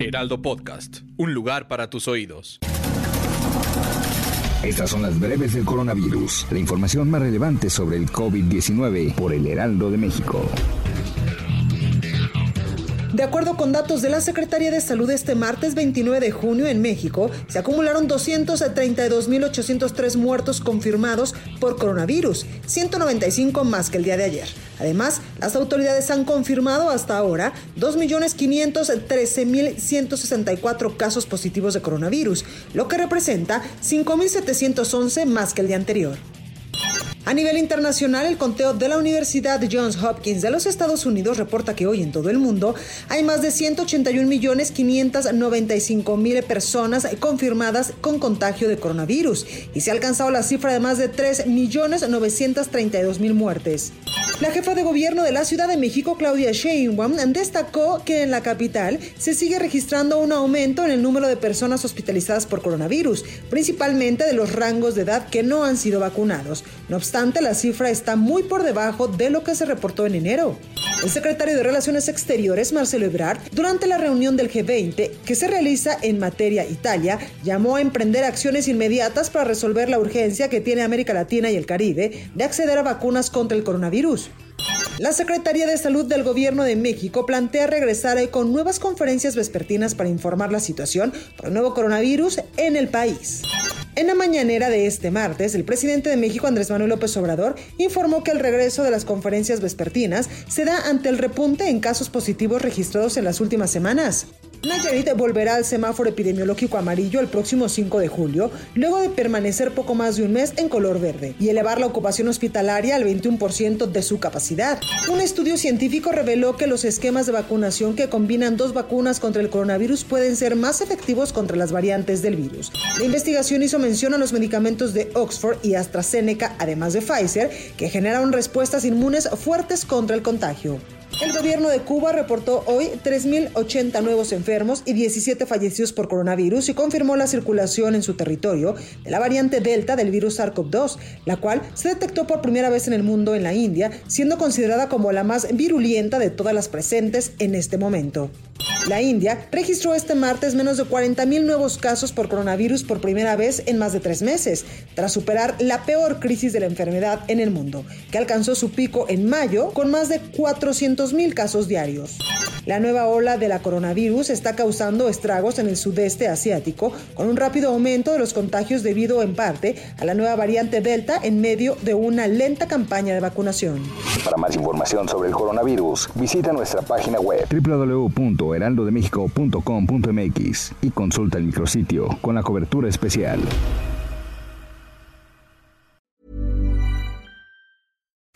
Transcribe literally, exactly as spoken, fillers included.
Heraldo Podcast, un lugar para tus oídos. Estas son las breves del coronavirus, la información más relevante sobre el COVID diecinueve por el Heraldo de México. De acuerdo con datos de la Secretaría de Salud, este martes veintinueve de junio en México se acumularon doscientos treinta y dos mil ochocientos tres muertos confirmados por coronavirus, ciento noventa y cinco más que el día de ayer. Además, las autoridades han confirmado hasta ahora dos millones quinientos trece mil ciento sesenta y cuatro casos positivos de coronavirus, lo que representa cinco mil setecientos once más que el día anterior. A nivel internacional, el conteo de la Universidad Johns Hopkins de los Estados Unidos reporta que hoy en todo el mundo hay más de ciento ochenta y un millones quinientos noventa y cinco mil personas confirmadas con contagio de coronavirus y se ha alcanzado la cifra de más de tres millones novecientos treinta y dos mil muertes. La jefa de gobierno de la Ciudad de México, Claudia Sheinbaum, destacó que en la capital se sigue registrando un aumento en el número de personas hospitalizadas por coronavirus, principalmente de los rangos de edad que no han sido vacunados. No obstante, la cifra está muy por debajo de lo que se reportó en enero. El secretario de Relaciones Exteriores, Marcelo Ebrard, durante la reunión del G veinte que se realiza en Matera, Italia, llamó a emprender acciones inmediatas para resolver la urgencia que tiene América Latina y el Caribe de acceder a vacunas contra el coronavirus. La Secretaría de Salud del Gobierno de México plantea regresar hoy con nuevas conferencias vespertinas para informar la situación por el nuevo coronavirus en el país. En la mañanera de este martes, el presidente de México, Andrés Manuel López Obrador, informó que el regreso de las conferencias vespertinas se da ante el repunte en casos positivos registrados en las últimas semanas. Nayarit volverá al semáforo epidemiológico amarillo el próximo cinco de julio, luego de permanecer poco más de un mes en color verde y elevar la ocupación hospitalaria al veintiuno por ciento de su capacidad. Un estudio científico reveló que los esquemas de vacunación que combinan dos vacunas contra el coronavirus pueden ser más efectivos contra las variantes del virus. La investigación hizo mención a los medicamentos de Oxford y AstraZeneca, además de Pfizer, que generaron respuestas inmunes fuertes contra el contagio. El gobierno de Cuba reportó hoy tres mil ochenta nuevos enfermos y diecisiete fallecidos por coronavirus y confirmó la circulación en su territorio de la variante Delta del virus SARS-CoV dos, la cual se detectó por primera vez en el mundo en la India, siendo considerada como la más virulenta de todas las presentes en este momento. La India registró este martes menos de cuarenta mil nuevos casos por coronavirus por primera vez en más de tres meses, tras superar la peor crisis de la enfermedad en el mundo, que alcanzó su pico en mayo con más de cuatrocientos mil casos diarios. La nueva ola de la coronavirus está causando estragos en el sudeste asiático, con un rápido aumento de los contagios debido en parte a la nueva variante Delta en medio de una lenta campaña de vacunación. Para más información sobre el coronavirus, visita nuestra página web doble u doble u doble u punto heraldo de méxico punto com punto m x y consulta el micrositio con la cobertura especial.